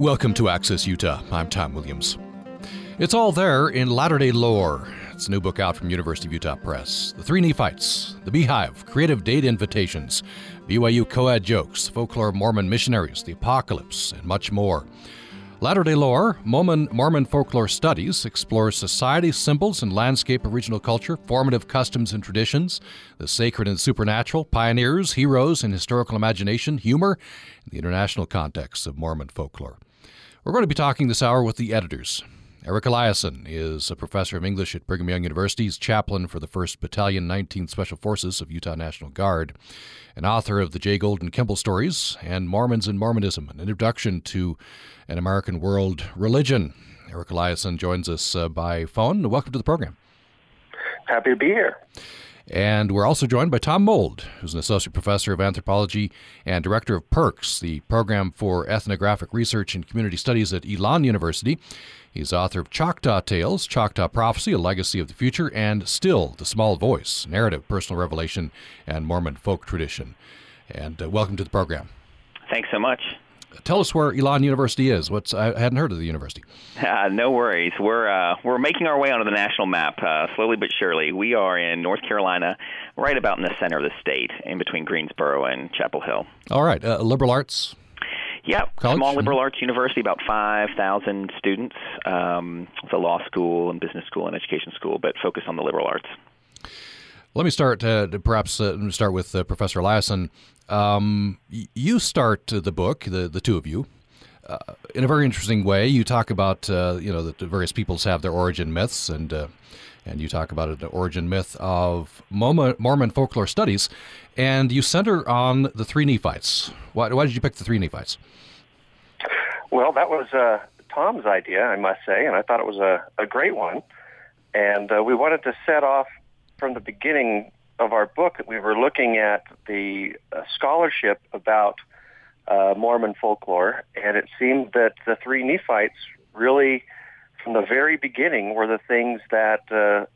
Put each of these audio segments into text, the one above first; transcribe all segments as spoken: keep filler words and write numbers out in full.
Welcome to Access Utah. I'm Tom Williams. It's all there in Latter-day Lore. It's a new book out from University of Utah Press. The Three Nephites, The Beehive, Creative Date Invitations, B Y U co-ed jokes, folklore of Mormon missionaries, the apocalypse, and much more. Latter-day Lore, Mormon, Mormon Folklore Studies, explores society, symbols, and landscape of regional culture, formative customs and traditions, the sacred and supernatural, pioneers, heroes, and historical imagination, humor, and the international context of Mormon folklore. We're going to be talking this hour with the editors. Eric Eliason is a professor of English at Brigham Young University. He's chaplain for the first Battalion, nineteenth Special Forces of Utah National Guard, and author of the J. Golden Kimball stories and Mormons and Mormonism, an introduction to an American world religion. Eric Eliason joins us uh, by phone. Welcome to the program. Happy to be here. And we're also joined by Tom Mould, who's an associate professor of anthropology and director of PERCS, the Program for Ethnographic Research and Community Studies at Elon University. He's author of Choctaw Tales, Choctaw Prophecy, A Legacy of the Future, and Still, The Small Voice, Narrative, Personal Revelation, and Mormon Folk Tradition. And uh, welcome to the program. Thanks so much. Tell us where Elon University is. What's I hadn't heard of the university. Uh, no worries. We're uh, we're making our way onto the national map uh, slowly but surely. We are in North Carolina, right about in the center of the state, in between Greensboro and Chapel Hill. All right, uh, liberal arts. Yeah, college? Small liberal arts university, about five thousand students. Um, it's a law school and business school and education school, but focused on the liberal arts. Let me start. Uh, perhaps uh, let me start with uh, Professor Eliason. Um, you start the book, the the two of you, uh, in a very interesting way. You talk about uh, you know that the various peoples have their origin myths, and uh, and you talk about an origin myth of Mormon folklore studies, and you center on the three Nephites. Why, why did you pick the three Nephites? Well, that was uh, Tom's idea, I must say, and I thought it was a, a great one. And uh, we wanted to set off from the beginning of our book that we were looking at the uh, scholarship about uh, Mormon folklore, and it seemed that the three Nephites really, from the very beginning, were the things that uh,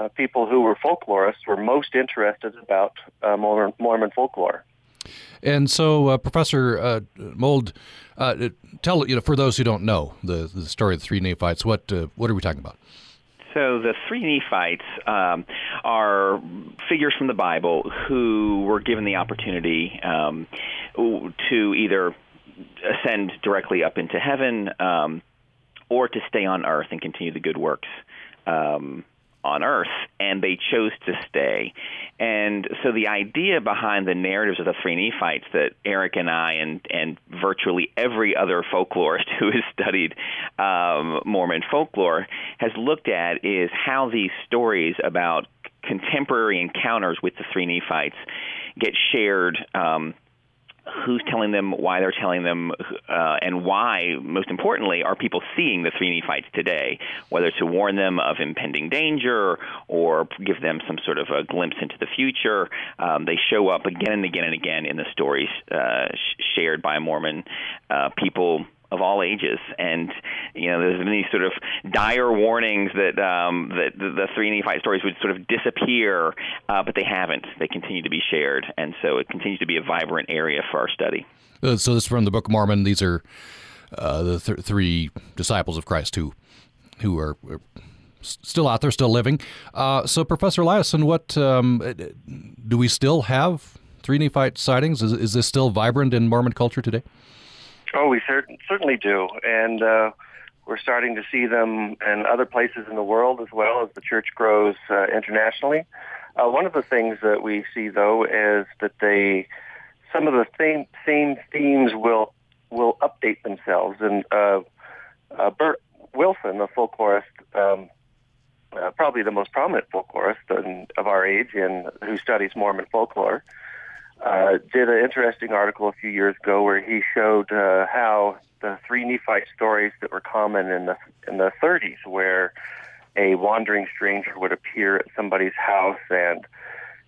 uh, people who were folklorists were most interested about uh, Mormon, Mormon folklore. And so, uh, Professor uh, Mould, uh, tell you know for those who don't know the the story of the three Nephites, what uh, what are we talking about? So the three Nephites um, are figures from the Bible who were given the opportunity um, to either ascend directly up into heaven um, or to stay on earth and continue the good works um, on earth, and they chose to stay. And so the idea behind the narratives of the three Nephites that Eric and I and, and virtually every other folklorist who has studied um, Mormon folklore has looked at is how these stories about contemporary encounters with the three Nephites get shared, um, who's telling them, why they're telling them, uh, and why, most importantly, are people seeing the three Nephites today, whether to warn them of impending danger or give them some sort of a glimpse into the future. Um, they show up again and again and again in the stories uh, sh- shared by Mormon uh, people of all ages. And, you know, there's many sort of dire warnings that, um, that the, the three Nephite stories would sort of disappear, uh, but they haven't. They continue to be shared, and so it continues to be a vibrant area for our study. Uh, so this is from the Book of Mormon. These are uh, the th- three disciples of Christ who who are, are still out there, still living. Uh, so, Professor Eliason, what um, do we still have three Nephite sightings? Is, is this still vibrant in Mormon culture today? Oh, we certain, certainly do, and uh, we're starting to see them in other places in the world as well as the church grows uh, internationally. Uh, one of the things that we see, though, is that they, some of the same, same themes will will update themselves. And uh, uh, Bert Wilson, the folklorist, um, uh, probably the most prominent folklorist in, of our age and who studies Mormon folklore, Uh, did an interesting article a few years ago where he showed uh, how the three Nephite stories that were common in the in the thirties, where a wandering stranger would appear at somebody's house and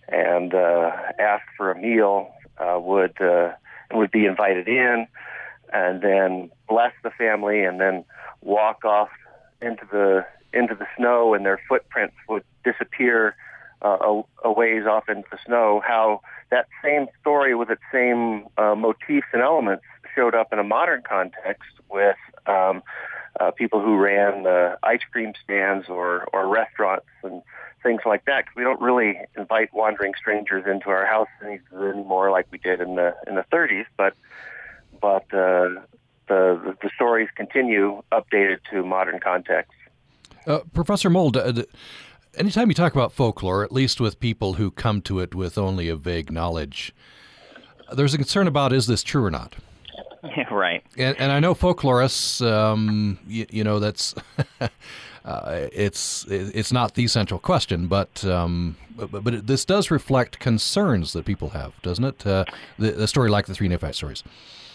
and uh, ask for a meal, uh, would uh, would be invited in, and then bless the family, and then walk off into the into the snow, and their footprints would disappear uh, a, a ways off into the snow. How that same story with its same uh, motifs and elements showed up in a modern context with um, uh, people who ran uh, ice cream stands or, or restaurants and things like that. 'Cause we don't really invite wandering strangers into our house anymore like we did in the in the thirties. But but uh, the the stories continue, updated to modern context. Uh, Professor Mould, uh, anytime you talk about folklore, at least with people who come to it with only a vague knowledge, there's a concern about, is this true or not? Yeah, right. And, and I know folklorists, um, you, you know, that's uh, it's it's not the central question, but um, but, but it, this does reflect concerns that people have, doesn't it? Uh, the, the story, like the Three Nephite stories.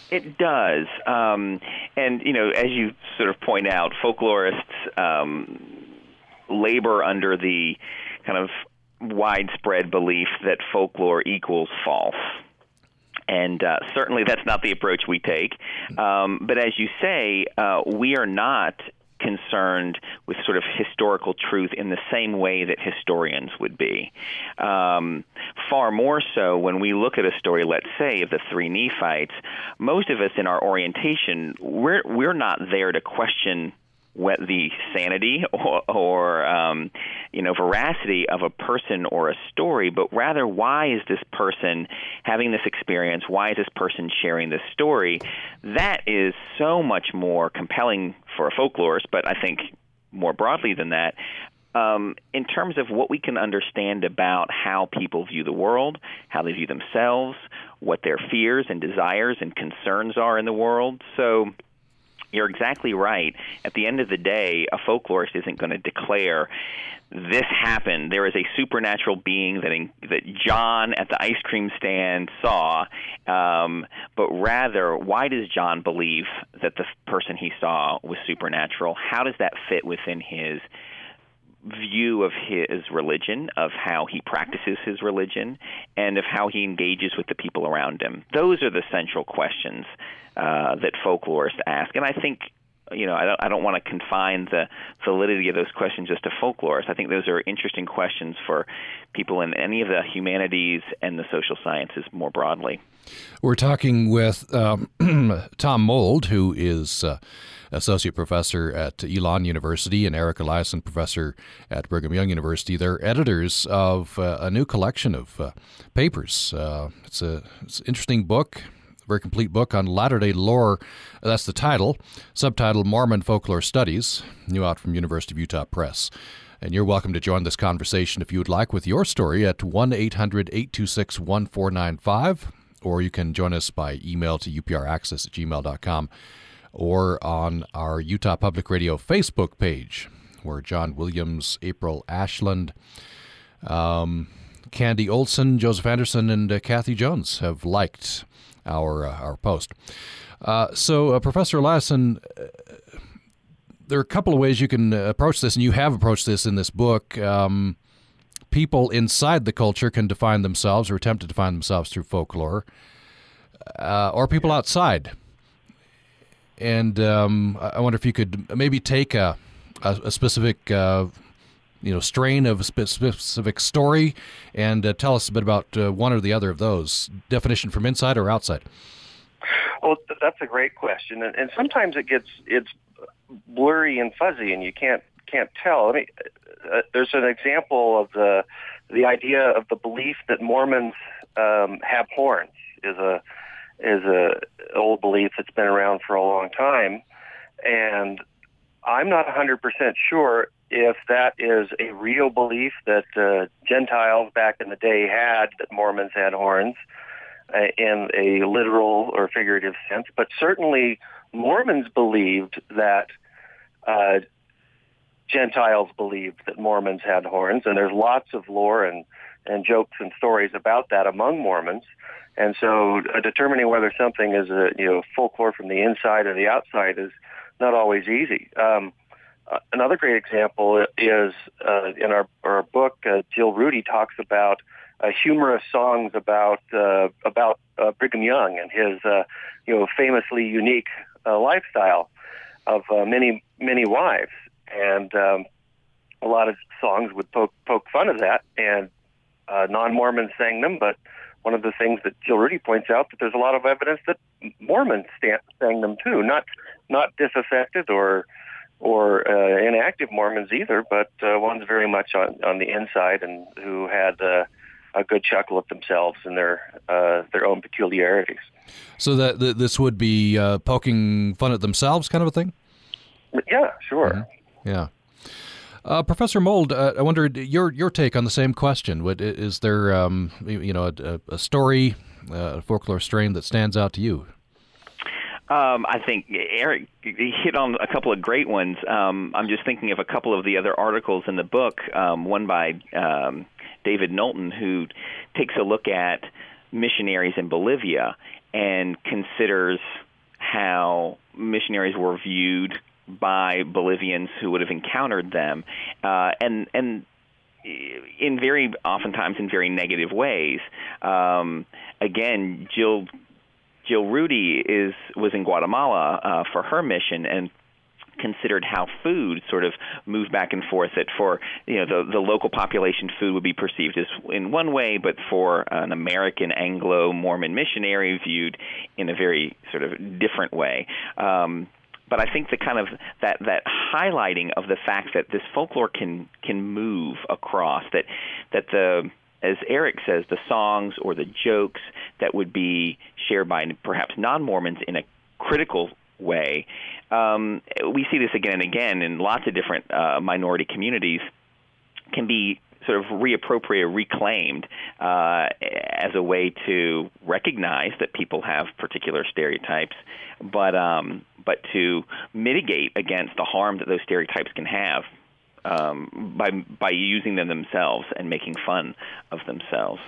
It does, um, and you know, as you sort of point out, folklorists um, labor under the kind of widespread belief that folklore equals false. And uh, certainly that's not the approach we take. Um, but as you say, uh, we are not concerned with sort of historical truth in the same way that historians would be. Um, far more so when we look at a story, let's say, of the Three Nephites, most of us in our orientation, we're, we're not there to question the sanity or, or um, you know, veracity of a person or a story, but rather, why is this person having this experience? Why is this person sharing this story? That is so much more compelling for a folklorist, but I think more broadly than that, um, in terms of what we can understand about how people view the world, how they view themselves, what their fears and desires and concerns are in the world. So you're exactly right. At the end of the day, a folklorist isn't going to declare, this happened. There is a supernatural being that in, that John at the ice cream stand saw, um, but rather, why does John believe that the person he saw was supernatural? How does that fit within his view of his religion, of how he practices his religion, and of how he engages with the people around him? Those are the central questions uh, that folklorists ask. And I think, you know, I don't, I don't want to confine the validity of those questions just to folklorists. I think those are interesting questions for people in any of the humanities and the social sciences more broadly. We're talking with um, Tom Mould, who is uh, associate professor at Elon University, and Eric Eliason, professor at Brigham Young University. They're editors of uh, a new collection of uh, papers. Uh, it's, a, it's an interesting book. Very complete book on Latter-day Lore. That's the title. Subtitle, Mormon Folklore Studies, new out from University of Utah Press. And you're welcome to join this conversation if you would like with your story at one eight hundred, eight two six, one four nine five, or you can join us by email to u p r access at gmail dot com or on our Utah Public Radio Facebook page, where John Williams, April Ashland, um, Candy Olson, Joseph Anderson, and uh, Kathy Jones have liked our uh, our post. Uh, so, uh, Professor Eliason, uh, there are a couple of ways you can approach this, and you have approached this in this book. Um, people inside the culture can define themselves or attempt to define themselves through folklore, uh, or people outside. And um, I wonder if you could maybe take a, a, a specific uh, you know, strain of a specific story, and uh, tell us a bit about uh, one or the other of those. Definition from inside or outside? Well, that's a great question, and, and sometimes it gets it's blurry and fuzzy, and you can't can't tell. I mean, uh, there's an example of the the idea of the belief that Mormons um, have horns is a is a old belief that's been around for a long time, and I'm not one hundred percent sure if that is a real belief that uh, Gentiles back in the day had, that Mormons had horns uh, in a literal or figurative sense. But certainly Mormons believed that uh, Gentiles believed that Mormons had horns, and there's lots of lore and, and jokes and stories about that among Mormons. And so uh, determining whether something is a you know folklore from the inside or the outside is not always easy. Um, Another great example is uh, in our, our book, uh, Jill Rudy talks about uh, humorous songs about uh, about uh, Brigham Young and his uh, you know famously unique uh, lifestyle of uh, many many wives, and um, a lot of songs would poke poke fun of that, and uh, non-Mormons sang them, but one of the things that Jill Rudy points out, that there's a lot of evidence that Mormons sang them too, not not disaffected or or uh, inactive Mormons either, but uh, ones very much on, on the inside and who had uh, a good chuckle at themselves and their uh, their own peculiarities. So that th- this would be uh, poking fun at themselves kind of a thing? Yeah, sure. Mm-hmm. Yeah. Uh, Professor Mould, uh, I wondered your your take on the same question. Would, is there um, you know a, a story, a folklore strain that stands out to you? Um, I think Eric hit on a couple of great ones. Um, I'm just thinking of a couple of the other articles in the book, um, one by um, David Knowlton, who takes a look at missionaries in Bolivia and considers how missionaries were viewed by Bolivians who would have encountered them, uh, and and in very oftentimes in very negative ways. Um, again, Jill Jill Rudy is was in Guatemala uh, for her mission and considered how food sort of moved back and forth. That for you know the the local population, food would be perceived as in one way, but for an American Anglo-Mormon missionary, viewed in a very sort of different way. Um, But I think the kind of that, that highlighting of the fact that this folklore can can move across, that that the, as Eric says, the songs or the jokes that would be shared by perhaps non-Mormons in a critical way. Um, we see this again and again in lots of different uh, minority communities, can be sort of reappropriated, reclaimed uh, as a way to recognize that people have particular stereotypes, but um, but to mitigate against the harm that those stereotypes can have um, by by using them themselves and making fun of themselves.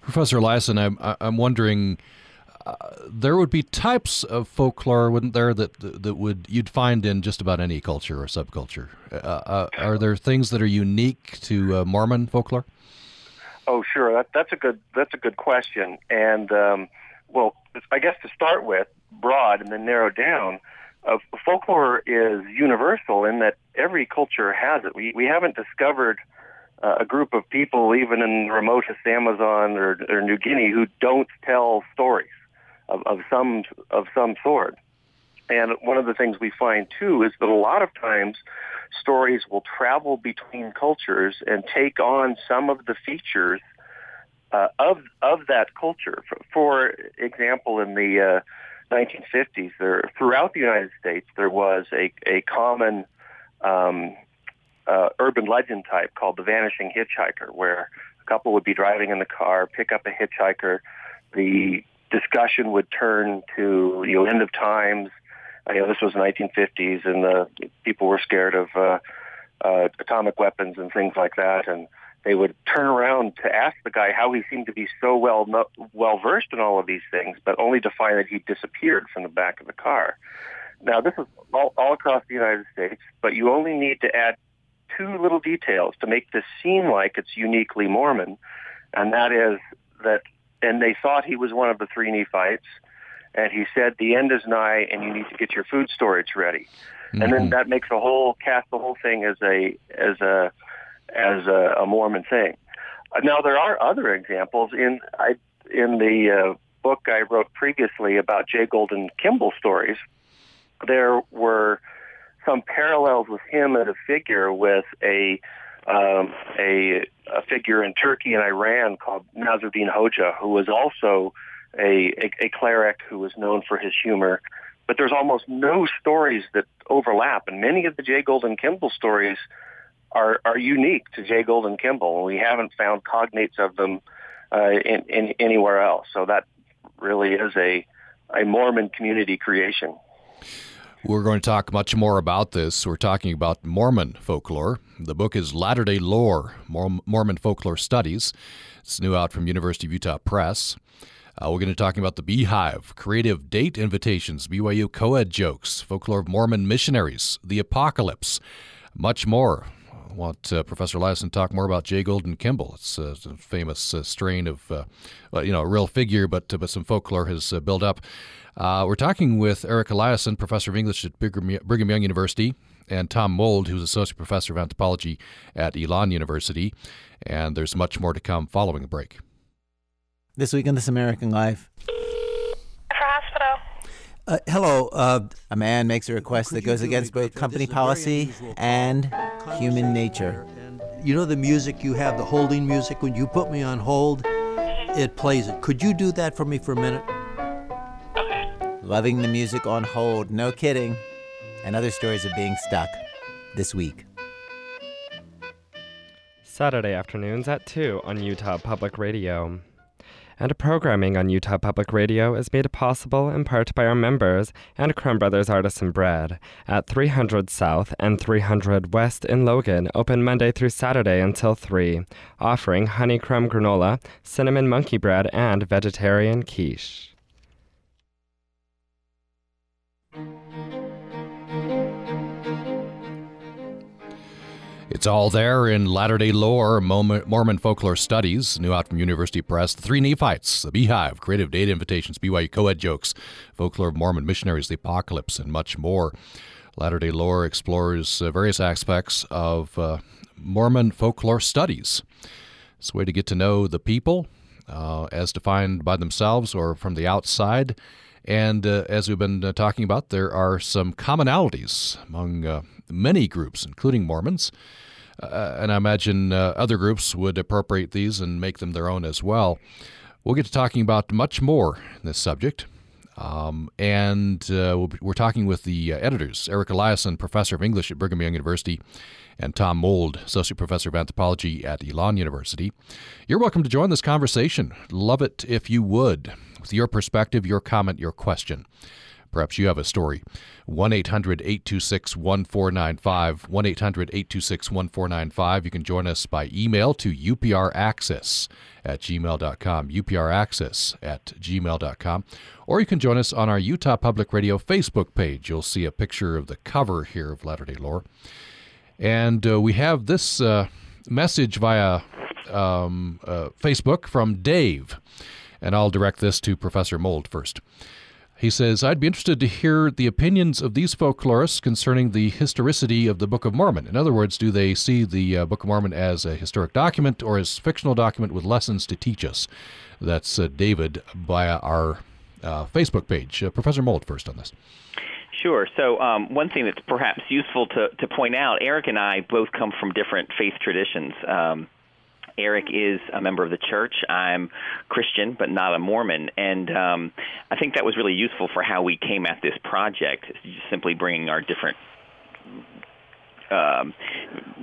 Professor Eliason, I'm I'm wondering, uh, there would be types of folklore, wouldn't there, that that would you'd find in just about any culture or subculture? Uh, uh, are there things that are unique to uh, Mormon folklore? Oh, sure. That, that's a good that's a good question. And um, well, I guess to start with, broad and then narrow down, uh, folklore is universal in that every culture has it. We we haven't discovered uh, a group of people, even in the remotest Amazon or, or New Guinea, who don't tell stories of, of some of some sort. And one of the things we find too is that a lot of times stories will travel between cultures and take on some of the features uh, of of that culture. For, for example, in the uh, nineteen fifties, there throughout the United States there was a a common um, uh, urban legend type called the vanishing hitchhiker, where a couple would be driving in the car, pick up a hitchhiker, the discussion would turn to you know end of times. I know this was the nineteen fifties, and the people were scared of uh, uh, atomic weapons and things like that, and they would turn around to ask the guy how he seemed to be so well well versed in all of these things, but only to find that he disappeared from the back of the car. Now, this is all, all across the United States, but you only need to add two little details to make this seem like it's uniquely Mormon, and that is that, and they thought he was one of the three Nephites, and he said, "The end is nigh, and you need to get your food storage ready." Mm-hmm. And then that makes the whole cast the whole thing as a as a as a, a Mormon thing. Now there are other examples in I in the uh, book I wrote previously about J. Golden Kimball stories. There were some parallels with him and a figure with a um, a a figure in Turkey and Iran called Nazaruddin Hoca, who was also A, a, a cleric who was known for his humor, but there's almost no stories that overlap, and many of the J. Golden Kimball stories are, are unique to J. Golden Kimball, and we haven't found cognates of them uh, in, in anywhere else. So that really is a, a Mormon community creation. We're going to talk much more about this. We're talking about Mormon folklore. The book is Latter-day Lore, Mormon Folklore Studies. It's new out from University of Utah Press. Uh, we're going to be talking about The Beehive, creative date invitations, B Y U co-ed jokes, folklore of Mormon missionaries, the apocalypse, much more. I want uh, Professor Eliason to talk more about J. Golden Kimball. It's a, a famous uh, strain of, uh, well, you know, a real figure, but, uh, but some folklore has uh, built up. Uh, we're talking with Eric Eliason, professor of English at Brigham Young University, and Tom Mould, who's associate professor of anthropology at Elon University. And there's much more to come following the break. This Week in This American Life. Hospital. Uh, hello. Uh, a man makes a request that goes against both company policy and human nature. You know the music you have, the holding music, when you put me on hold, it plays it. Could you do that for me for a minute? Okay. Loving the music on hold, no kidding. And other stories of being stuck this week. Saturday afternoons at two on Utah Public Radio. And programming on Utah Public Radio is made possible in part by our members and Crumb Brothers Artisan Bread at three hundred South and three hundred West in Logan, open Monday through Saturday until three, offering honey crumb granola, cinnamon monkey bread, and vegetarian quiche. It's all there in Latter-day Lore, Mormon Folklore Studies, new out from University Press, The Three Nephites, The Beehive, Creative Data Invitations, B Y U Co-Ed Jokes, Folklore of Mormon Missionaries, The Apocalypse, and much more. Latter-day Lore explores uh, various aspects of uh, Mormon folklore studies. It's a way to get to know the people uh, as defined by themselves or from the outside. And uh, as we've been uh, talking about, there are some commonalities among uh, many groups, including Mormons. Uh, and I imagine uh, other groups would appropriate these and make them their own as well. We'll get to talking about much more in this subject. Um, and uh, we'll be, we're talking with the uh, editors, Eric Eliason, professor of English at Brigham Young University, and Tom Mould, associate professor of anthropology at Elon University. You're welcome to join this conversation. Love it if you would. With your perspective, your comment, your question. Perhaps you have a story. one eight hundred eight two six one four nine five, one eight hundred eight two six one four nine five. You can join us by email to upraccess at gmail dot com, upraccess at gmail dot com. Or you can join us on our Utah Public Radio Facebook page. You'll see a picture of the cover here of Latter-day Lore. And uh, we have this uh, message via um, uh, Facebook from Dave. And I'll direct this to Professor Mould first. He says, I'd be interested to hear the opinions of these folklorists concerning the historicity of the Book of Mormon. In other words, do they see the uh, Book of Mormon as a historic document or as a fictional document with lessons to teach us? That's uh, David via our uh, Facebook page. Uh, Professor Mould first on this. Sure. So um, one thing that's perhaps useful to, to point out, Eric and I both come from different faith traditions. Um, Eric is a member of the church. I'm Christian, but not a Mormon. And um, I think that was really useful for how we came at this project, simply bringing our different um,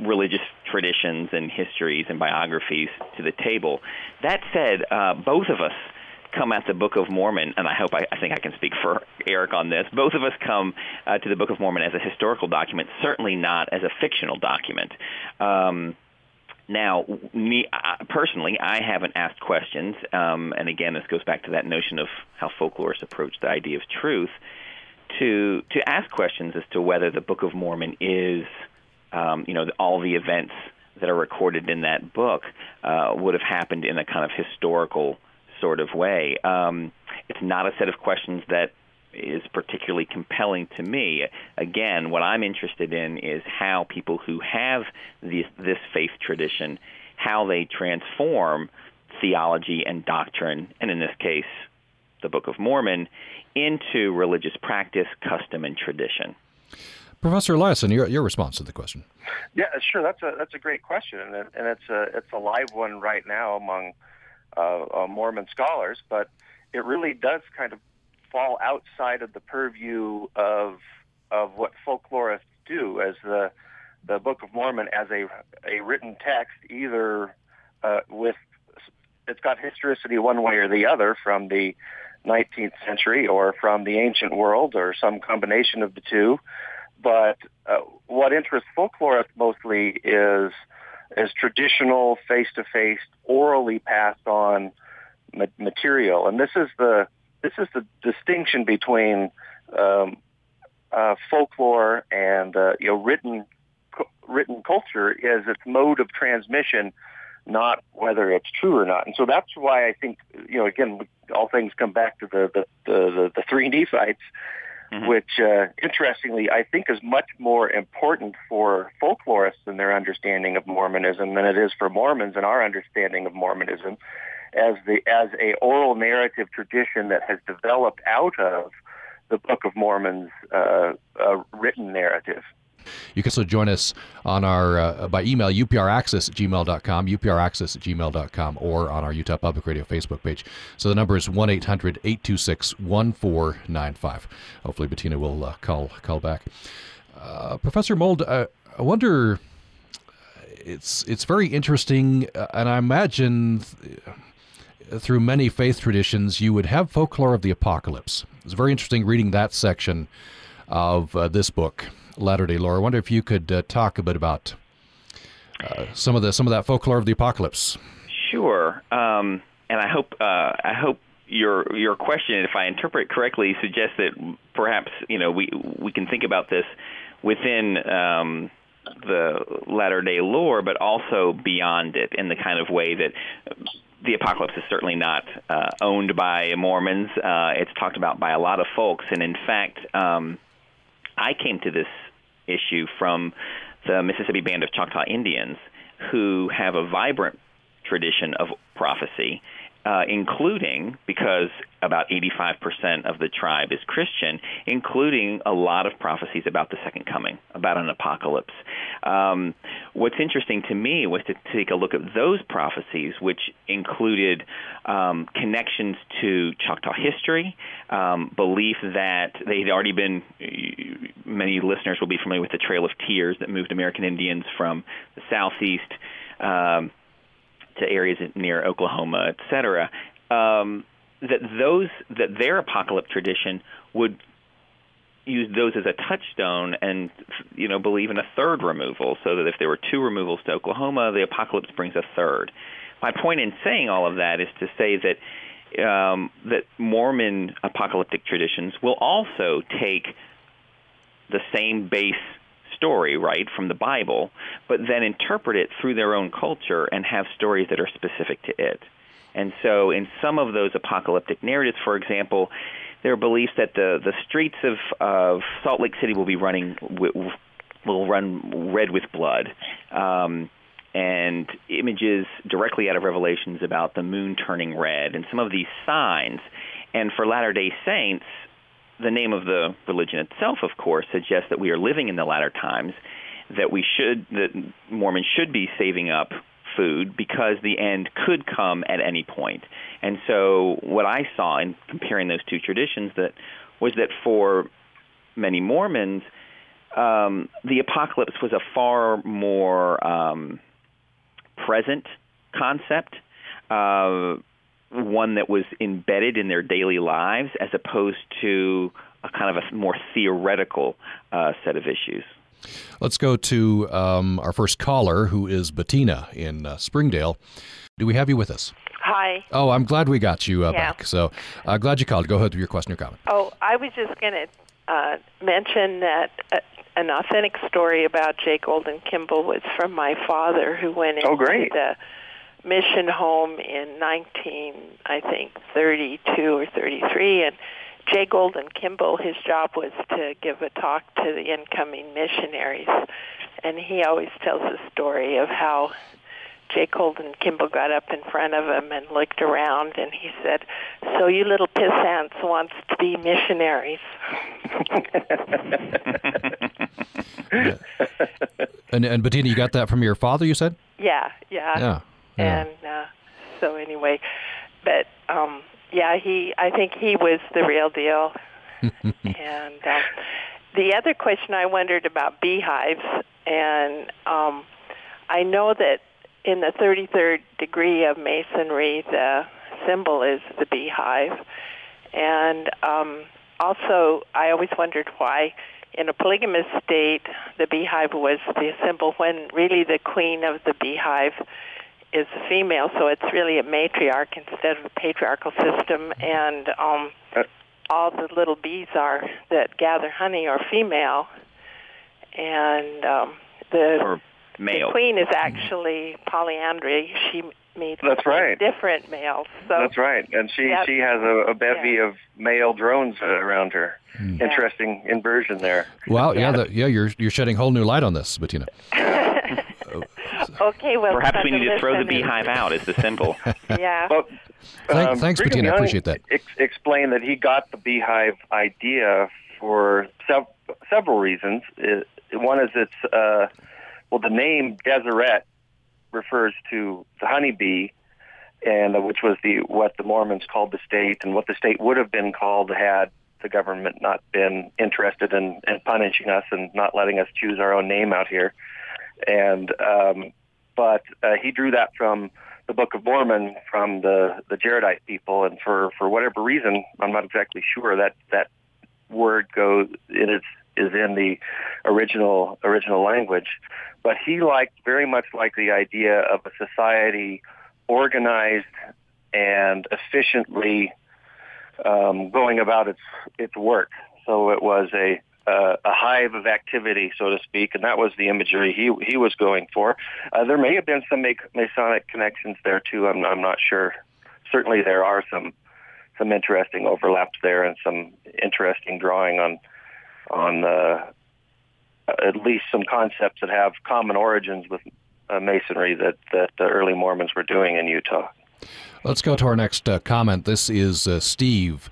religious traditions and histories and biographies to the table. That said, uh, both of us come at the Book of Mormon, and I hope I, I think I can speak for Eric on this. Both of us come uh, to the Book of Mormon as a historical document, certainly not as a fictional document. Um, Now, me personally, I haven't asked questions, um, and again, this goes back to that notion of how folklorists approach the idea of truth, to to ask questions as to whether the Book of Mormon is, um, you know, all the events that are recorded in that book uh, would have happened in a kind of historical sort of way. Um, it's not a set of questions that is particularly compelling to me. Again, what I'm interested in is how people who have this, this faith tradition, how they transform theology and doctrine, and in this case, the Book of Mormon, into religious practice, custom, and tradition. Professor Eliason, your your response to the question. Yeah, sure. That's a that's a great question, and and it's a it's a live one right now among uh, Mormon scholars. But it really does kind of fall outside of the purview of of what folklorists do, as the the Book of Mormon as a a written text, either uh, with it's got historicity one way or the other from the nineteenth century or from the ancient world or some combination of the two. But uh, what interests folklorists mostly is is traditional, face-to-face, orally passed on ma- material, and this is the This is the distinction between um, uh, folklore and uh, you know, written cu- written culture is its mode of transmission, not whether it's true or not. And so that's why I think, you know, again, all things come back to the the, the, the Three Nephites, mm-hmm. which uh, interestingly I think is much more important for folklorists and their understanding of Mormonism than it is for Mormons and our understanding of Mormonism. as the as a oral narrative tradition that has developed out of the Book of Mormon's uh, uh, written narrative. You can also join us on our uh, by email, U P R access at gmail dot com, U P R access at gmail dot com, or on our Utah Public Radio Facebook page. So the number is one eight hundred eight two six one four nine five. Hopefully Bettina will uh, call call back. Uh, Professor Mould, uh, I wonder, it's it's very interesting, uh, and I imagine th- through many faith traditions you would have folklore of the apocalypse. It's very interesting reading that section of uh, this book, Latter-day Lore. I wonder if you could uh, talk a bit about uh, some of the some of that folklore of the apocalypse. Sure, um, and I hope uh, I hope your your question, if I interpret correctly, suggests that perhaps you know we we can think about this within um, the Latter-day Lore, but also beyond it, in the kind of way that the apocalypse is certainly not uh, owned by Mormons. Uh, it's talked about by a lot of folks, and in fact, um, I came to this issue from the Mississippi Band of Choctaw Indians, who have a vibrant tradition of prophecy, uh, including, because about eighty-five percent of the tribe is Christian, including a lot of prophecies about the second coming, about an apocalypse. Um, what's interesting to me was to take a look at those prophecies, which included um, connections to Choctaw history, um, belief that they'd already been, many listeners will be familiar with the Trail of Tears that moved American Indians from the southeast um, to areas near Oklahoma, et cetera, um, that those that their apocalypse tradition would use those as a touchstone and, you know, believe in a third removal, so that if there were two removals to Oklahoma, the apocalypse brings a third. My point in saying all of that is to say that um, that Mormon apocalyptic traditions will also take the same base story, right, from the Bible, but then interpret it through their own culture and have stories that are specific to it. And so in some of those apocalyptic narratives, for example, there are beliefs that the, the streets of, of Salt Lake City will be running will run red with blood, um, and images directly out of Revelations about the moon turning red and some of these signs. And for Latter-day Saints, the name of the religion itself, of course, suggests that we are living in the latter times, that we should, that Mormons should be saving up food because the end could come at any point. And so what I saw in comparing those two traditions that was that for many Mormons, um, the apocalypse was a far more um, present concept, uh, one that was embedded in their daily lives as opposed to a kind of a more theoretical uh, set of issues. Let's go to um, our first caller, who is Bettina in uh, Springdale. Do we have you with us? Hi. Oh, I'm glad we got you uh, yeah. back. So uh, glad you called. Go ahead with your question or comment. Oh, I was just going to uh, mention that uh, an authentic story about J. Golden Kimball was from my father, who went into oh, great. the mission home in nineteen, I think, thirty-two or thirty-three, and J. Golden Kimball, his job was to give a talk to the incoming missionaries, and he always tells the story of how J. Golden Kimball got up in front of him and looked around, and he said, "So you little pissants wants to be missionaries." yeah. And and Bettina, you got that from your father, you said? Yeah, yeah. Yeah. yeah. And uh, so anyway, but... um Yeah, he. I think he was the real deal. And um, the other question I wondered about beehives, and um, I know that in the thirty-third degree of Masonry, the symbol is the beehive. And um, also, I always wondered why in a polygamous state, the beehive was the symbol when really the queen of the beehive is a female, so it's really a matriarch instead of a patriarchal system, and um, all the little bees are that gather honey are female, and um, the, or male. The queen is actually polyandry. She meets That's right. different males. So That's right, and she, yeah. she has a, a bevy yeah. of male drones around her. Hmm. Interesting yeah. inversion there. Wow, yeah, yeah, the, yeah you're, you're shedding whole new light on this, Bettina. Okay, well, perhaps we need to throw the beehive out as the symbol. Yeah. Well, Thank, um, thanks, Bettina. I appreciate that. Ex- explained that he got the beehive idea for sev- several reasons. It, one is it's, uh, well, the name Deseret refers to the honeybee, and uh, which was the what the Mormons called the state, and what the state would have been called had the government not been interested in, in punishing us and not letting us choose our own name out here. And um, but uh, he drew that from the Book of Mormon, from the, the Jaredite people, and for, for whatever reason, I'm not exactly sure that that word goes it is is in the original original language. But he liked very much like the idea of a society organized and efficiently um, going about its its work. So it was a Uh, a hive of activity, so to speak, and that was the imagery he he was going for. Uh, there may have been some Masonic connections there too. I'm I'm not sure. Certainly, there are some some interesting overlaps there, and some interesting drawing on on uh, at least some concepts that have common origins with uh, Masonry that that the early Mormons were doing in Utah. Let's go to our next uh, comment. This is uh, Steve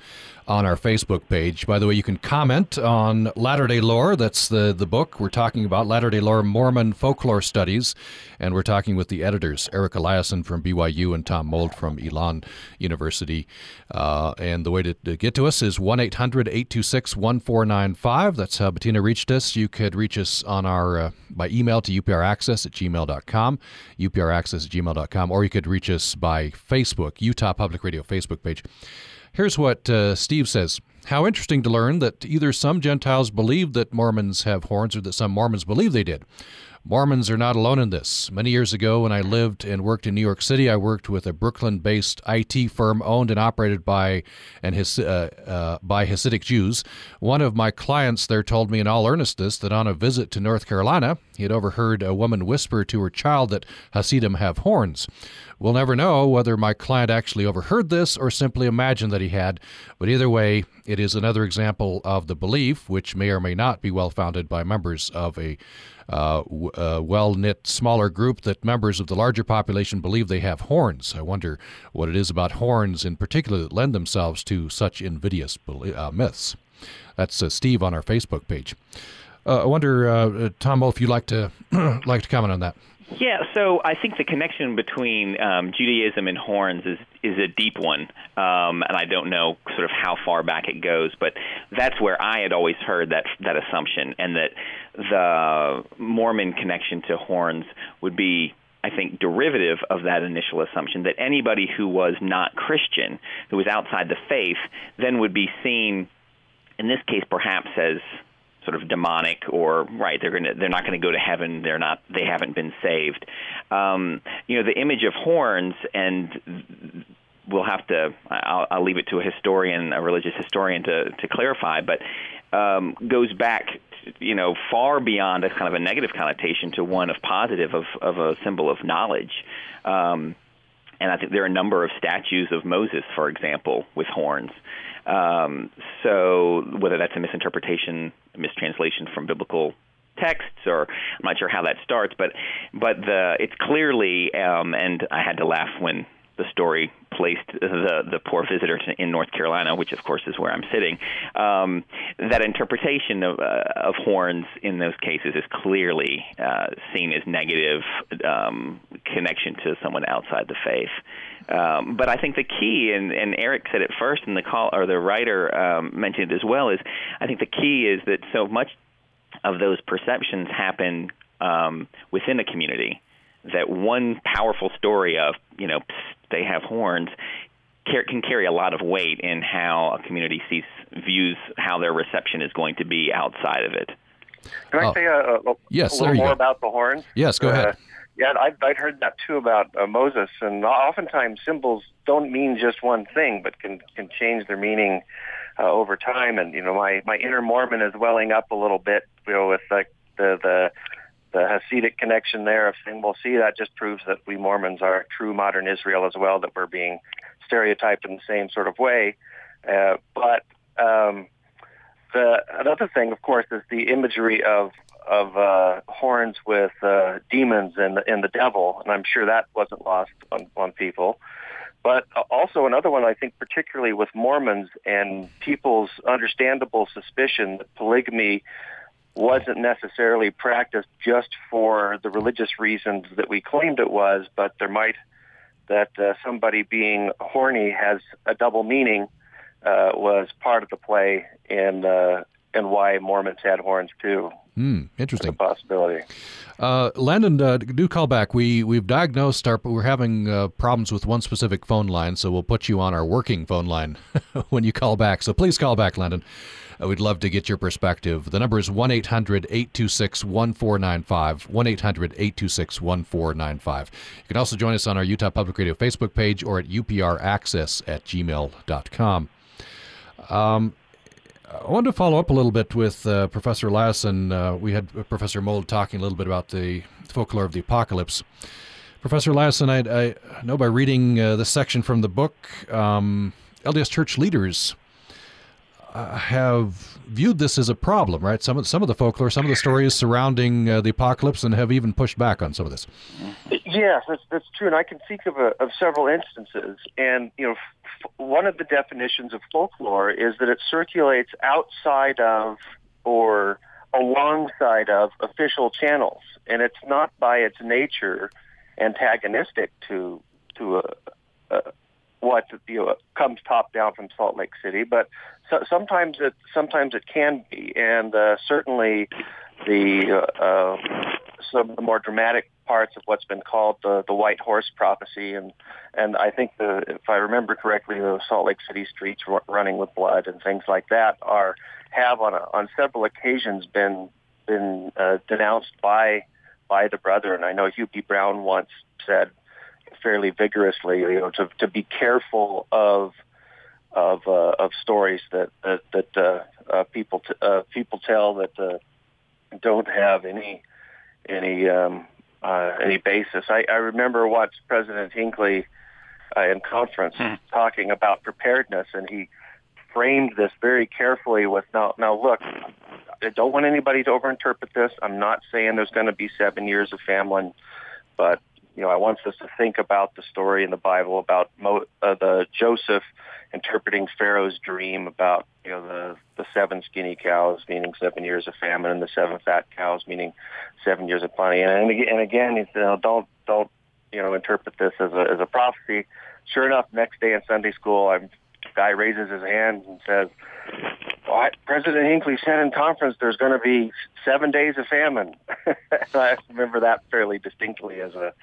on our Facebook page. By the way, you can comment on Latter-day Lore. That's the, the book we're talking about, Latter-day Lore Mormon Folklore Studies. And we're talking with the editors, Eric Eliason from B Y U and Tom Mould from Elon University. Uh, and the way to, to get to us is one eight hundred eight two six one four nine five. That's how Bettina reached us. You could reach us on our uh, by email to upraccess at gmail dot com, upraccess at gmail dot com, or you could reach us by Facebook, Utah Public Radio Facebook page. Here's what uh, Steve says. How interesting to learn that either some Gentiles believed that Mormons have horns or that some Mormons believe they did. Mormons are not alone in this. Many years ago when I lived and worked in New York City, I worked with a Brooklyn-based I T firm owned and operated by and his, uh, uh, by Hasidic Jews. One of my clients there told me in all earnestness that on a visit to North Carolina, he had overheard a woman whisper to her child that Hasidim have horns. We'll never know whether my client actually overheard this or simply imagined that he had, but either way, it is another example of the belief, which may or may not be well-founded by members of a uh, w- uh, well-knit smaller group, that members of the larger population believe they have horns. I wonder what it is about horns in particular that lend themselves to such invidious be- uh, myths. That's uh, Steve on our Facebook page. Uh, I wonder, uh, Tom, if you'd like to like to comment on that. Yeah, so I think the connection between um, Judaism and horns is, is a deep one, um, and I don't know sort of how far back it goes, but that's where I had always heard that that assumption, and that the Mormon connection to horns would be, I think, derivative of that initial assumption, that anybody who was not Christian, who was outside the faith, then would be seen, in this case perhaps as sort of demonic, or right, they're going to they're not going to go to heaven, they're not they haven't been saved. Um, you know, the image of horns, and we'll have to I'll, I'll leave it to a historian, a religious historian to to clarify, but um, goes back, you know, far beyond a kind of a negative connotation to one of positive, of of a symbol of knowledge. Um, and I think there are a number of statues of Moses, for example, with horns. Um, so whether that's a misinterpretation, a mistranslation from biblical texts, or I'm not sure how that starts, but but the it's clearly, um, and I had to laugh when the story placed the the poor visitor in North Carolina, which of course is where I'm sitting, um, that interpretation of, uh, of horns in those cases is clearly uh, seen as negative um, connection to someone outside the faith. Um, but I think the key, and, and Eric said it first, and the call or the writer um, mentioned it as well, is I think the key is that so much of those perceptions happen um, within a community. That one powerful story of, you know, they have horns can carry a lot of weight in how a community sees views how their reception is going to be outside of it. Can I oh. say a, a, yes, a little more go. about the horns? Yes, go uh, ahead. Yeah, I'd, I'd heard that too about uh, Moses, and oftentimes symbols don't mean just one thing, but can, can change their meaning uh, over time. And, you know, my, my inner Mormon is welling up a little bit, you know, with like the, the the Hasidic connection there of saying, well, see, that just proves that we Mormons are true modern Israel as well, that we're being stereotyped in the same sort of way. Uh, but um, the, other thing, of course, is the imagery of of uh, horns with uh, demons and the, and the devil, and I'm sure that wasn't lost on, on people. But also another one, I think, particularly with Mormons and people's understandable suspicion that polygamy wasn't necessarily practiced just for the religious reasons that we claimed it was, but there might that uh, somebody being horny has a double meaning uh, was part of the play in uh, and why Mormons had horns too. Hmm, interesting. That's a possibility. Uh, Landon, uh, do call back. We, we've diagnosed our, we're having uh, problems with one specific phone line, so we'll put you on our working phone line when you call back. So please call back, Landon. Uh, we'd love to get your perspective. The number is one eight hundred eight two six one four nine five, one eight hundred eight two six one four nine five. You can also join us on our Utah Public Radio Facebook page or at U P R access at gmail dot com. Um, I wanted to follow up a little bit with uh, Professor Eliason. Uh, we had Professor Mould talking a little bit about the folklore of the apocalypse. Professor Eliason, I, I know by reading uh, this section from the book, um, L D S church leaders uh, have viewed this as a problem, right? Some of, some of the folklore, some of the stories surrounding uh, the apocalypse, and have even pushed back on some of this. Yes, that's, that's true, and I can think of, a, of several instances. And, you know, f- one of the definitions of folklore is that it circulates outside of or alongside of official channels, and it's not by its nature antagonistic to to a, a, what you know, comes top down from Salt Lake City, but so, sometimes it sometimes it can be, and uh, certainly the uh, uh, some of the more dramatic parts of what's been called the, the White Horse Prophecy, and and I think the if I remember correctly, the Salt Lake City streets running with blood and things like that are have on a, on several occasions been been uh, denounced by by the Brethren. I know Hugh B. Brown once said fairly vigorously, you know, to to be careful of of uh, of stories that that, that uh, uh, people t- uh, people tell that uh, don't have any any. Um, Uh, any basis. I, I remember once President Hinckley uh, in conference hmm. talking about preparedness, and he framed this very carefully with, now, now look, I don't want anybody to overinterpret this. I'm not saying there's going to be seven years of famine, but you know, I want us to think about the story in the Bible about Mo, uh, the Joseph interpreting Pharaoh's dream about you know the, the seven skinny cows meaning seven years of famine and the seven fat cows meaning seven years of plenty. And and again, he said, don't don't you know interpret this as a as a prophecy. Sure enough, next day in Sunday school, I'm, the guy raises his hand and says, well, I, President Hinckley said in conference there's going to be seven days of famine. I remember that fairly distinctly as a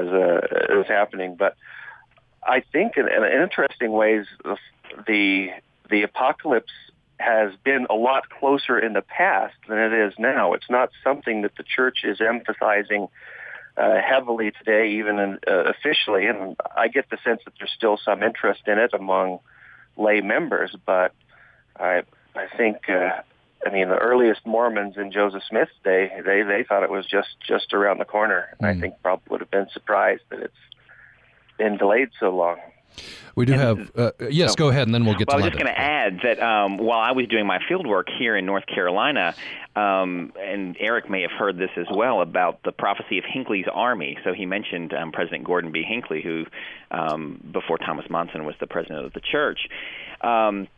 as a as happening, but I think in, in interesting ways the the apocalypse has been a lot closer in the past than it is now. It's not something that the church is emphasizing uh, heavily today, even in, uh, officially, and I get the sense that there's still some interest in it among lay members, but I I think uh, I mean the earliest Mormons in Joseph Smith's day, they they thought it was just just around the corner, and mm. I think probably would have been surprised that it's been delayed so long. We do and, have uh, yes. So, go ahead, and then we'll get. Well, to I was London. just going to add that um, while I was doing my field work here in North Carolina, um, and Eric may have heard this as well about the prophecy of Hinckley's army. So he mentioned um, President Gordon B. Hinckley, who um, before Thomas Monson was the president of the church. Um,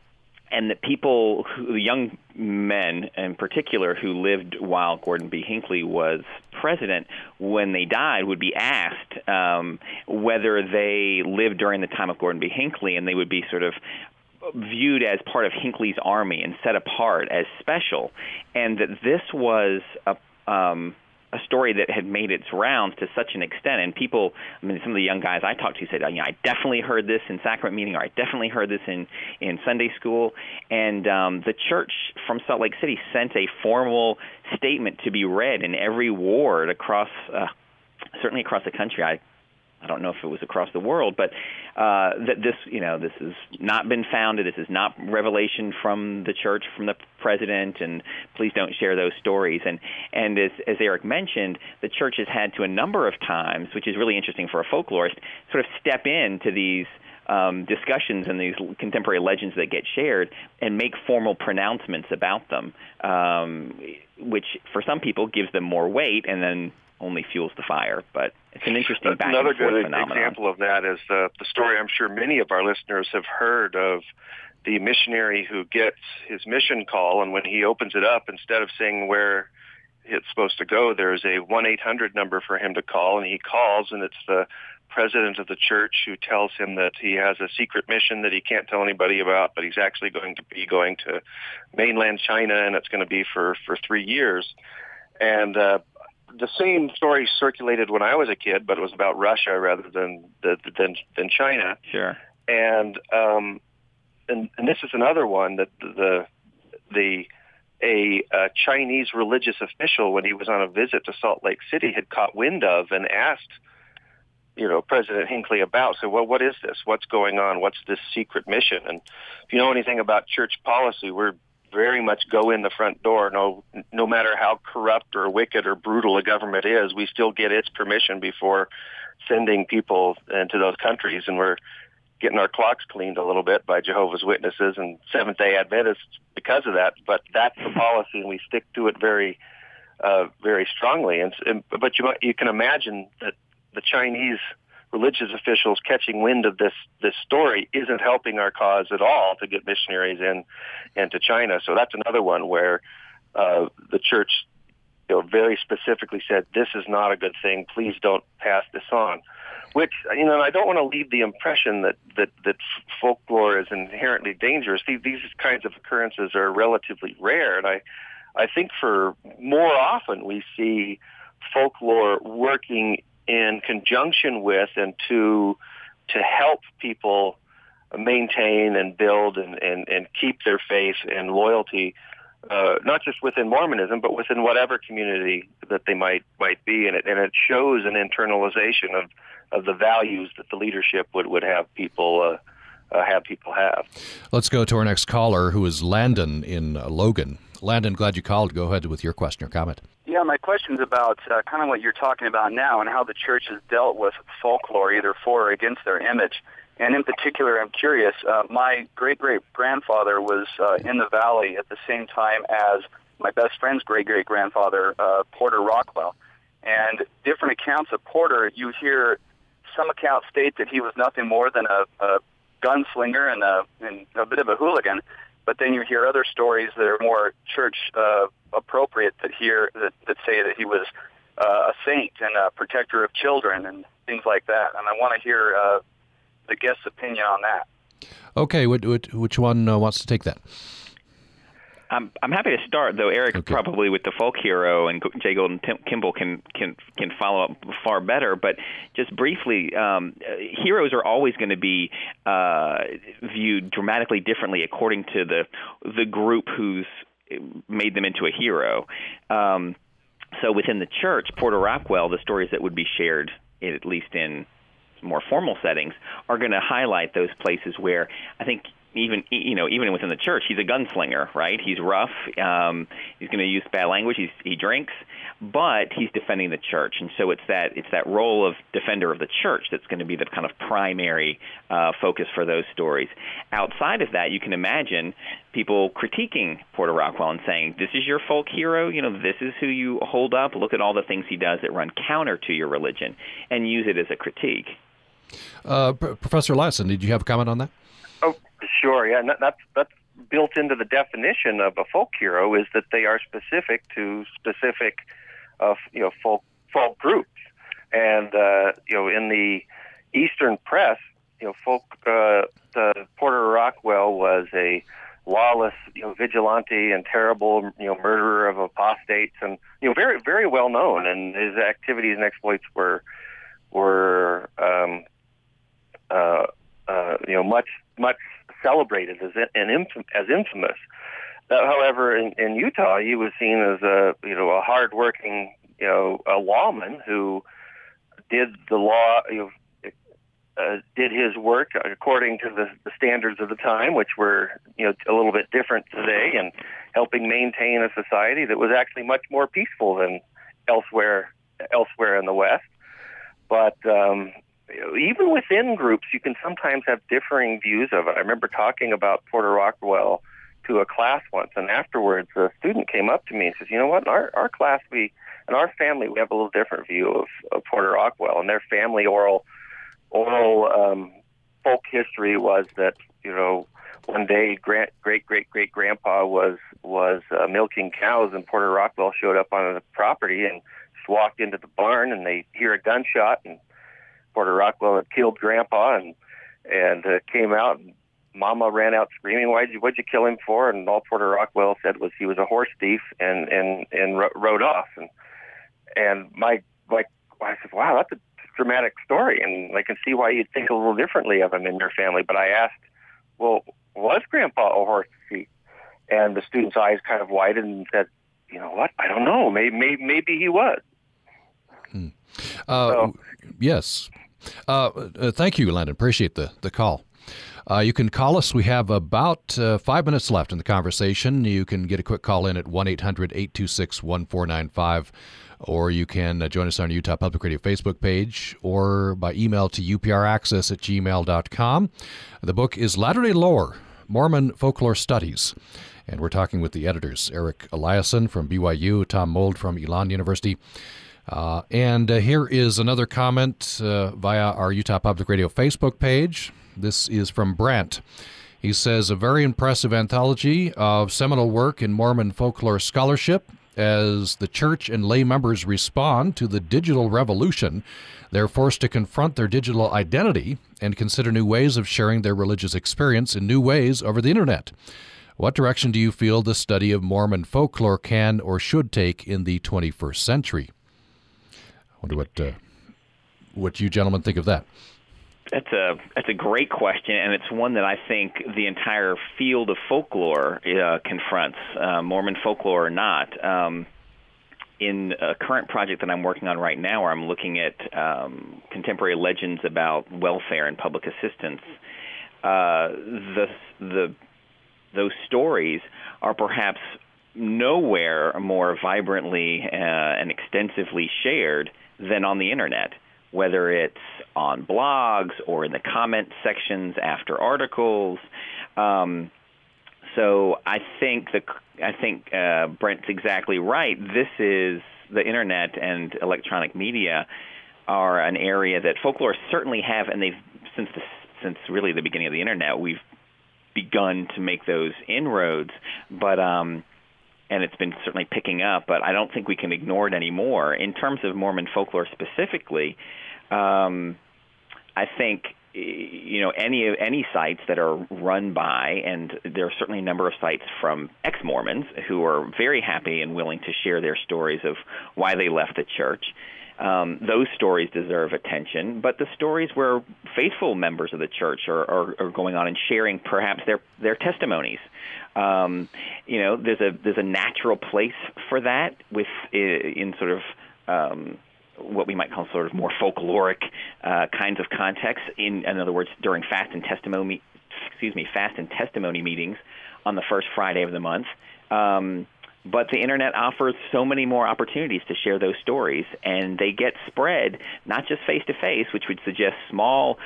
And that people, who, young men in particular, who lived while Gordon B. Hinckley was president, when they died, would be asked um, whether they lived during the time of Gordon B. Hinckley, and they would be sort of viewed as part of Hinckley's army and set apart as special, and that this was a um, a story that had made its rounds to such an extent. And people, I mean, some of the young guys I talked to said, you know, I definitely heard this in sacrament meeting, or I definitely heard this in, in Sunday school. And um, the church from Salt Lake City sent a formal statement to be read in every ward across, uh, certainly across the country. I I don't know if it was across the world, but uh, that this, you know, this has not been founded. This is not revelation from the church, from the president, and please don't share those stories. And and as, as Eric mentioned, the church has had to a number of times, which is really interesting for a folklorist, sort of step in to these um, discussions and these contemporary legends that get shared and make formal pronouncements about them, um, which for some people gives them more weight and then only fuels the fire. But it's an interesting back and forth phenomenon. Another good example of that is uh, the story I'm sure many of our listeners have heard of the missionary who gets his mission call, and when he opens it up, instead of saying where it's supposed to go, there's a one eight hundred number for him to call, and he calls, and it's the president of the church who tells him that he has a secret mission that he can't tell anybody about, but he's actually going to be going to mainland China, and it's going to be for, for three years. And uh, the same story circulated when I was a kid, but it was about Russia rather than than than China. Sure. And um, and, and this is another one that the the A, a Chinese religious official, when he was on a visit to Salt Lake City, had caught wind of and asked, you know, President Hinckley about. So, well, what is this? What's going on? What's this secret mission? And if you know anything about church policy, we're very much go in the front door. No, no matter how corrupt or wicked or brutal a government is, we still get its permission before sending people into those countries, and we're getting our clocks cleaned a little bit by Jehovah's Witnesses and Seventh Day Adventists because of that, but that's the policy, and we stick to it very, uh, very strongly. And, and but you you can imagine that the Chinese religious officials catching wind of this this story isn't helping our cause at all to get missionaries in into China. So that's another one where uh, the church, you know, very specifically said, "This is not a good thing. Please don't pass this on." Which, you know, I don't want to leave the impression that, that, that folklore is inherently dangerous. These, these kinds of occurrences are relatively rare, and I, I think for more often we see folklore working in conjunction with and to to help people maintain and build and, and, and keep their faith and loyalty, uh, not just within Mormonism, but within whatever community that they might might be in it. And it shows an internalization of of the values that the leadership would, would have people uh, uh, have people have. Let's go to our next caller, who is Landon in uh, Logan. Landon, glad you called. Go ahead with your question or comment. Yeah, my question's about uh, kind of what you're talking about now and how the church has dealt with folklore, either for or against their image. And in particular, I'm curious, uh, my great-great-grandfather was uh, in the valley at the same time as my best friend's great-great-grandfather, uh, Porter Rockwell. And different accounts of Porter, you hear... Some accounts state that he was nothing more than a, a gunslinger and a, and a bit of a hooligan, but then you hear other stories that are more church uh, appropriate that hear that, that say that he was uh, a saint and a protector of children and things like that. And I want to hear uh, the guest's opinion on that. Okay, which one uh, wants to take that? I'm I'm happy to start, though Eric okay. probably with the folk hero and J. Golden Kimball can can can follow up far better. But just briefly, um, heroes are always going to be uh, viewed dramatically differently according to the the group who's made them into a hero. Um, so within the church, Porter Rockwell, the stories that would be shared, at least in more formal settings, are going to highlight those places where I think. Even you know, even within the church, he's a gunslinger, right? He's rough. Um, he's going to use bad language. He's, he drinks, but he's defending the church, and so it's that it's that role of defender of the church that's going to be the kind of primary uh, focus for those stories. Outside of that, you can imagine people critiquing Porter Rockwell and saying, "This is your folk hero. You know, this is who you hold up. Look at all the things he does that run counter to your religion," and use it as a critique. Uh, P- Professor Eliason, did you have a comment on that? Oh. Sure, yeah, and that's, that's built into the definition of a folk hero is that they are specific to specific, uh, you know, folk folk groups. And uh, you know, in the Eastern press, you know, folk uh, the Porter Rockwell was a lawless, you know, vigilante and terrible, you know, murderer of apostates, and you know, very very well known. And his activities and exploits were were um, uh, uh, you know much much. celebrated as an infam- as infamous. Uh, however, in, in Utah, he was seen as a you know a hardworking you know a lawman who did the law you know uh, did his work according to the, the standards of the time, which were you know a little bit different today, and helping maintain a society that was actually much more peaceful than elsewhere elsewhere in the West. But um, even within groups, you can sometimes have differing views of it. I remember talking about Porter Rockwell to a class once, and afterwards a student came up to me and says, you know what, in our, our class, we, in our family, we have a little different view of, of Porter Rockwell, and their family oral oral um, folk history was that, you know, one day great-great-great-grandpa was, was uh, milking cows, and Porter Rockwell showed up on the property and just walked into the barn, and they hear a gunshot, and Porter Rockwell had killed Grandpa, and and uh, came out, and Mama ran out screaming, "Why'd you, what'd you kill him for?" And all Porter Rockwell said was he was a horse thief, and and and ro- rode off. And and my like I said, "Wow, that's a dramatic story," and I can see why you'd think a little differently of him in your family. But I asked, "Well, was Grandpa a horse thief?" And the student's eyes kind of widened and said, "You know what? I don't know. Maybe maybe, maybe he was." Hmm. Uh, so, yes. Uh, uh, thank you, Landon. Appreciate the, the call. Uh, you can call us. We have about uh, five minutes left in the conversation. You can get a quick call in at one eight hundred eight two six one four nine five, or you can uh, join us on the Utah Public Radio Facebook page, or by email to u p r access at gmail dot com. The book is Latter-day Lore, Mormon Folklore Studies. And we're talking with the editors, Eric Eliason from B Y U, Tom Mould from Elon University. Uh, and uh, here is another comment uh, via our Utah Public Radio Facebook page. This is from Brant. He says, a very impressive anthology of seminal work in Mormon folklore scholarship as the church and lay members respond to the digital revolution. They're forced to confront their digital identity and consider new ways of sharing their religious experience in new ways over the internet. What direction do you feel the study of Mormon folklore can or should take in the twenty-first century? I wonder what uh, what you gentlemen think of that. That's a that's a great question, and it's one that I think the entire field of folklore uh, confronts, uh, Mormon folklore or not. Um, in a current project that I'm working on right now, where I'm looking at um, contemporary legends about welfare and public assistance, uh, the the those stories are perhaps nowhere more vibrantly uh, and extensively shared than on the internet, whether it's on blogs or in the comment sections after articles. Um, so I think the I think uh, Brent's exactly right. This is the internet and electronic media are an area that folklore certainly have, and they've since the, since really the beginning of the internet, we've begun to make those inroads, but. Um, And it's been certainly picking up, but I don't think we can ignore it anymore. In terms of Mormon folklore specifically, um, I think you know any any sites that are run by, and there are certainly a number of sites from ex-Mormons who are very happy and willing to share their stories of why they left the church. Um, those stories deserve attention, but the stories where faithful members of the church are, are, are going on and sharing perhaps their, their testimonies. Um, you know, there's a there's a natural place for that with in sort of um, what we might call sort of more folkloric uh, kinds of contexts. In, in other words, during fast and testimony, excuse me, fast and testimony meetings on the first Friday of the month. Um, But the internet offers so many more opportunities to share those stories, and they get spread not just face-to-face, which would suggest small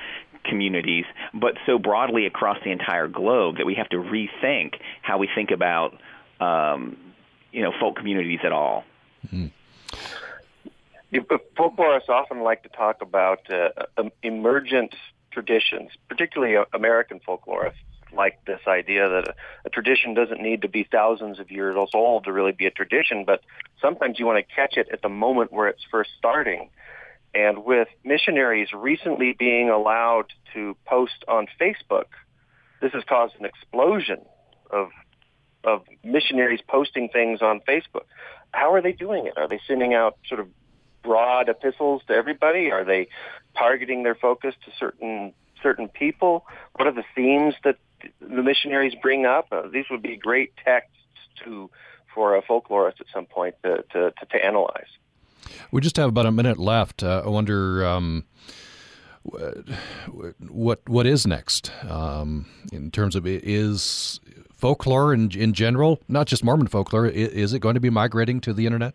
communities, but so broadly across the entire globe that we have to rethink how we think about um, you know, folk communities at all. Mm-hmm. Folklorists often like to talk about uh, emergent traditions, particularly American folklorists. Like this idea that a, a tradition doesn't need to be thousands of years old to really be a tradition, but sometimes you want to catch it at the moment where it's first starting. And with missionaries recently being allowed to post on Facebook, this has caused an explosion of of missionaries posting things on Facebook. How are they doing it? Are they sending out sort of broad epistles to everybody? Are they targeting their focus to certain certain people? What are the themes that the missionaries bring up? Uh, these would be great texts to for a folklorist at some point to to, to, to analyze. We just have about a minute left. Uh, I wonder um, what what is next um, in terms of is folklore in in general, not just Mormon folklore. Is, is it going to be migrating to the internet?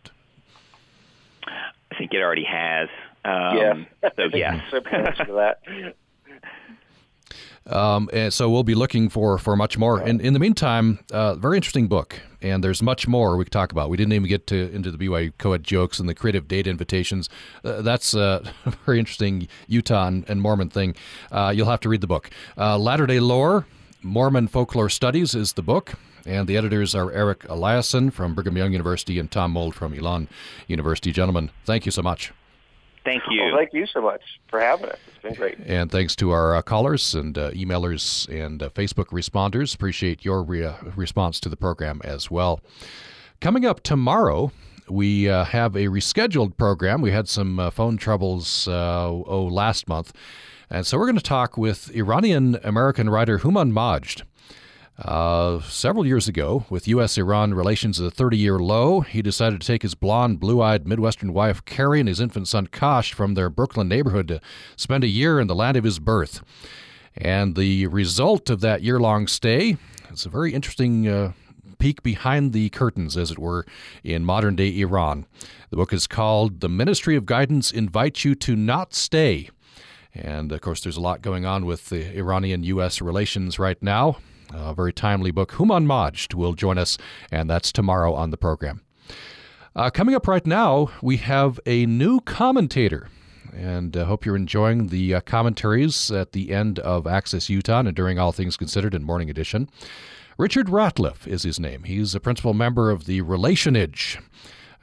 I think it already has. Um, yeah. So yeah. So thanks for that. Um, and so we'll be looking for, for much more. And in the meantime, uh, very interesting book, and there's much more we could talk about. We didn't even get to into the B Y U co-ed jokes and the creative data invitations. Uh, that's a very interesting Utah and, and Mormon thing. Uh, you'll have to read the book. Uh, Latter-day Lore, Mormon Folklore Studies is the book, and the editors are Eric Eliason from Brigham Young University and Tom Mould from Elon University. Gentlemen, thank you so much. Thank you. Well, thank you so much for having us. It's been great. And thanks to our uh, callers and uh, emailers and uh, Facebook responders. Appreciate your re- response to the program as well. Coming up tomorrow, we uh, have a rescheduled program. We had some uh, phone troubles uh, oh, last month. And so we're going to talk with Iranian-American writer Human Majd. Uh, several years ago, with U S Iran relations at a thirty-year low, he decided to take his blonde, blue-eyed Midwestern wife Carrie and his infant son Kosh from their Brooklyn neighborhood to spend a year in the land of his birth. And the result of that year-long stay is a very interesting uh, peek behind the curtains, as it were, in modern-day Iran. The book is called The Ministry of Guidance Invites You to Not Stay. And, of course, there's a lot going on with the Iranian U S relations right now. A very timely book. Human Majd will join us, and that's tomorrow on the program. Uh, coming up right now, we have a new commentator, and I uh, hope you're enjoying the uh, commentaries at the end of Access Utah and during All Things Considered in Morning Edition. Richard Ratliff is his name. He's a principal member of The Relation Edge.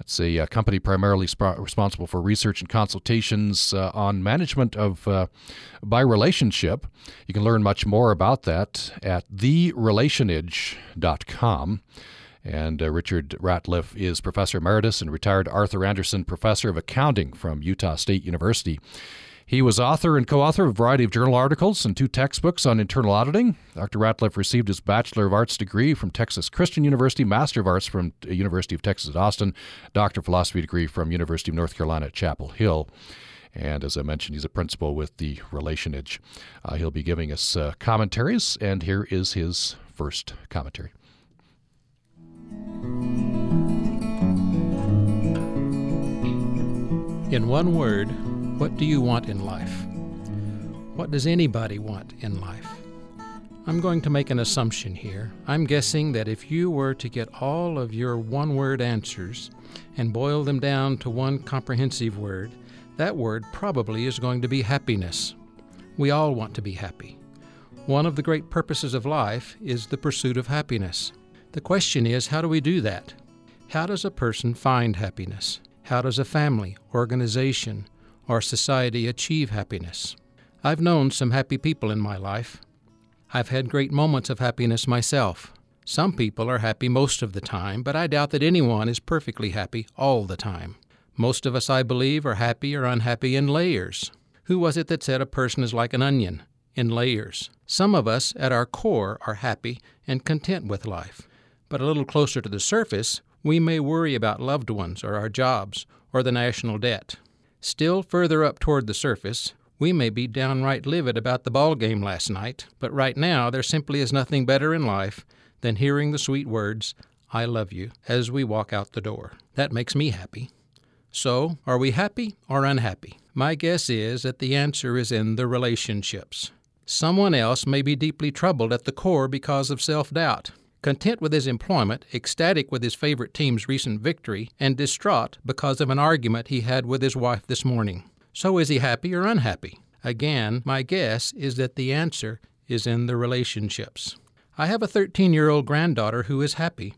It's a uh, company primarily sp- responsible for research and consultations uh, on management of uh, by relationship. You can learn much more about that at the relation edge dot com. And uh, Richard Ratliff is Professor Emeritus and retired Arthur Anderson Professor of Accounting from Utah State University. He was author and co-author of a variety of journal articles and two textbooks on internal auditing. Doctor Ratliff received his Bachelor of Arts degree from Texas Christian University, Master of Arts from University of Texas at Austin, Doctor of Philosophy degree from University of North Carolina at Chapel Hill. And as I mentioned, he's a principal with the Relation Edge. Uh, he'll be giving us uh, commentaries, and here is his first commentary. In one word, what do you want in life? What does anybody want in life? I'm going to make an assumption here. I'm guessing that if you were to get all of your one-word answers and boil them down to one comprehensive word, that word probably is going to be happiness. We all want to be happy. One of the great purposes of life is the pursuit of happiness. The question is, how do we do that? How does a person find happiness? How does a family, organization, or society achieve happiness? I've known some happy people in my life. I've had great moments of happiness myself. Some people are happy most of the time, but I doubt that anyone is perfectly happy all the time. Most of us, I believe, are happy or unhappy in layers. Who was it that said a person is like an onion? In layers. Some of us, at our core, are happy and content with life. But a little closer to the surface, we may worry about loved ones or our jobs or the national debt. Still further up toward the surface, we may be downright livid about the ball game last night, but right now there simply is nothing better in life than hearing the sweet words, "I love you," as we walk out the door. That makes me happy. So, are we happy or unhappy? My guess is that the answer is in the relationships. Someone else may be deeply troubled at the core because of self-doubt, content with his employment, ecstatic with his favorite team's recent victory, and distraught because of an argument he had with his wife this morning. So is he happy or unhappy? Again, my guess is that the answer is in the relationships. I have a thirteen-year-old granddaughter who is happy.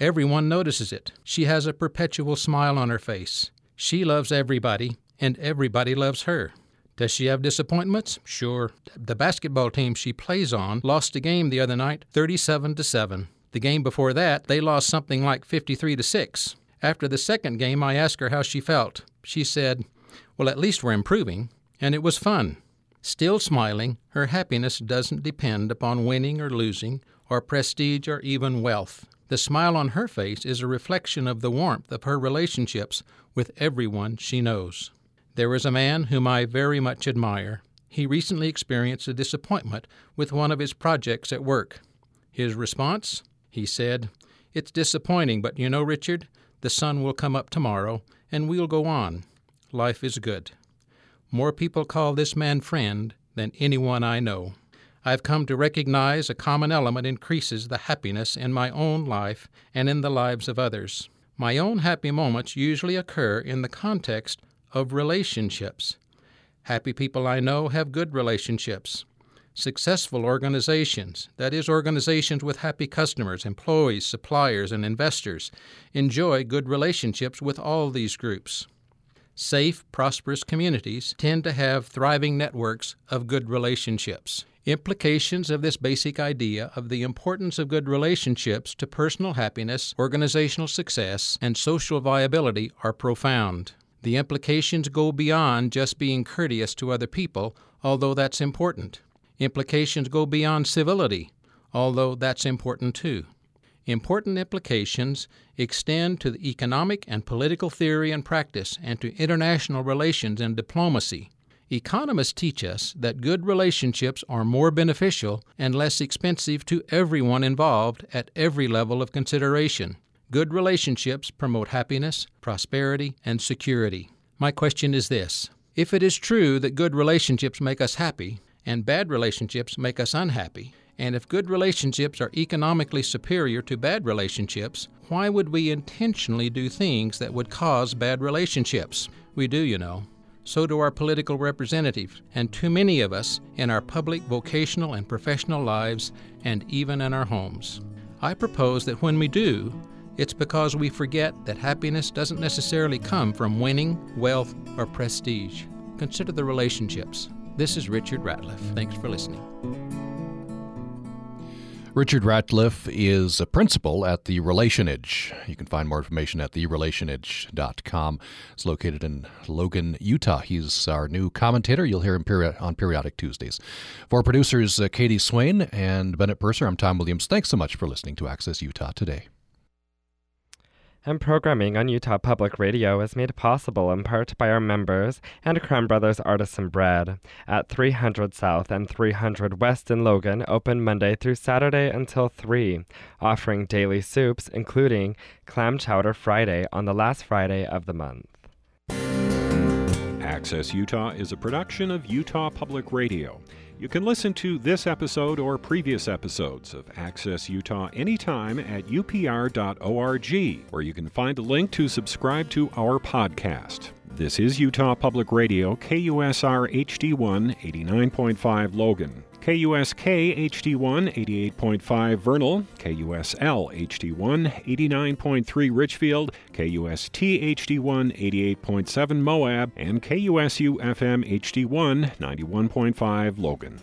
Everyone notices it. She has a perpetual smile on her face. She loves everybody, and everybody loves her. Does she have disappointments? Sure. The basketball team she plays on lost a game the other night, thirty-seven to seven. The game before that, they lost something like fifty-three to six. After the second game, I asked her how she felt. She said, "Well, at least we're improving, and it was fun." Still smiling, her happiness doesn't depend upon winning or losing, or prestige or even wealth. The smile on her face is a reflection of the warmth of her relationships with everyone she knows. There is a man whom I very much admire. He recently experienced a disappointment with one of his projects at work. His response? He said, "It's disappointing, but you know, Richard, the sun will come up tomorrow, and we'll go on. Life is good." More people call this man friend than anyone I know. I've come to recognize a common element increases the happiness in my own life and in the lives of others. My own happy moments usually occur in the context of relationships. Happy people I know have good relationships. Successful organizations, that is, organizations with happy customers, employees, suppliers, and investors, enjoy good relationships with all these groups. Safe, prosperous communities tend to have thriving networks of good relationships. Implications of this basic idea of the importance of good relationships to personal happiness, organizational success, and social viability are profound. The implications go beyond just being courteous to other people, although that's important. Implications go beyond civility, although that's important too. Important implications extend to the economic and political theory and practice and to international relations and diplomacy. Economists teach us that good relationships are more beneficial and less expensive to everyone involved at every level of consideration. Good relationships promote happiness, prosperity, and security. My question is this: if it is true that good relationships make us happy, and bad relationships make us unhappy, and if good relationships are economically superior to bad relationships, why would we intentionally do things that would cause bad relationships? We do, you know. So do our political representatives, and too many of us in our public, vocational, and professional lives, and even in our homes. I propose that when we do, it's because we forget that happiness doesn't necessarily come from winning, wealth, or prestige. Consider the relationships. This is Richard Ratliff. Thanks for listening. Richard Ratliff is a principal at The Relation Edge. You can find more information at the relation edge dot com. It's located in Logan, Utah. He's our new commentator. You'll hear him peri- on Periodic Tuesdays. For producers uh, Katie Swain and Bennett Purser, I'm Tom Williams. Thanks so much for listening to Access Utah Today. And programming on Utah Public Radio is made possible in part by our members and Crumb Brothers Artisan Bread at three hundred South and three hundred West in Logan, open Monday through Saturday until three, offering daily soups, including Clam Chowder Friday on the last Friday of the month. Access Utah is a production of Utah Public Radio. You can listen to this episode or previous episodes of Access Utah anytime at u p r dot org, where you can find a link to subscribe to our podcast. This is Utah Public Radio, K U S R H D one, eighty-nine point five Logan, K U S K H D one, eighty-eight point five Vernal, K U S L H D one, eighty-nine point three Richfield, K U S T H D one, eighty-eight point seven Moab, and K U S U F M H D one, ninety-one point five Logan.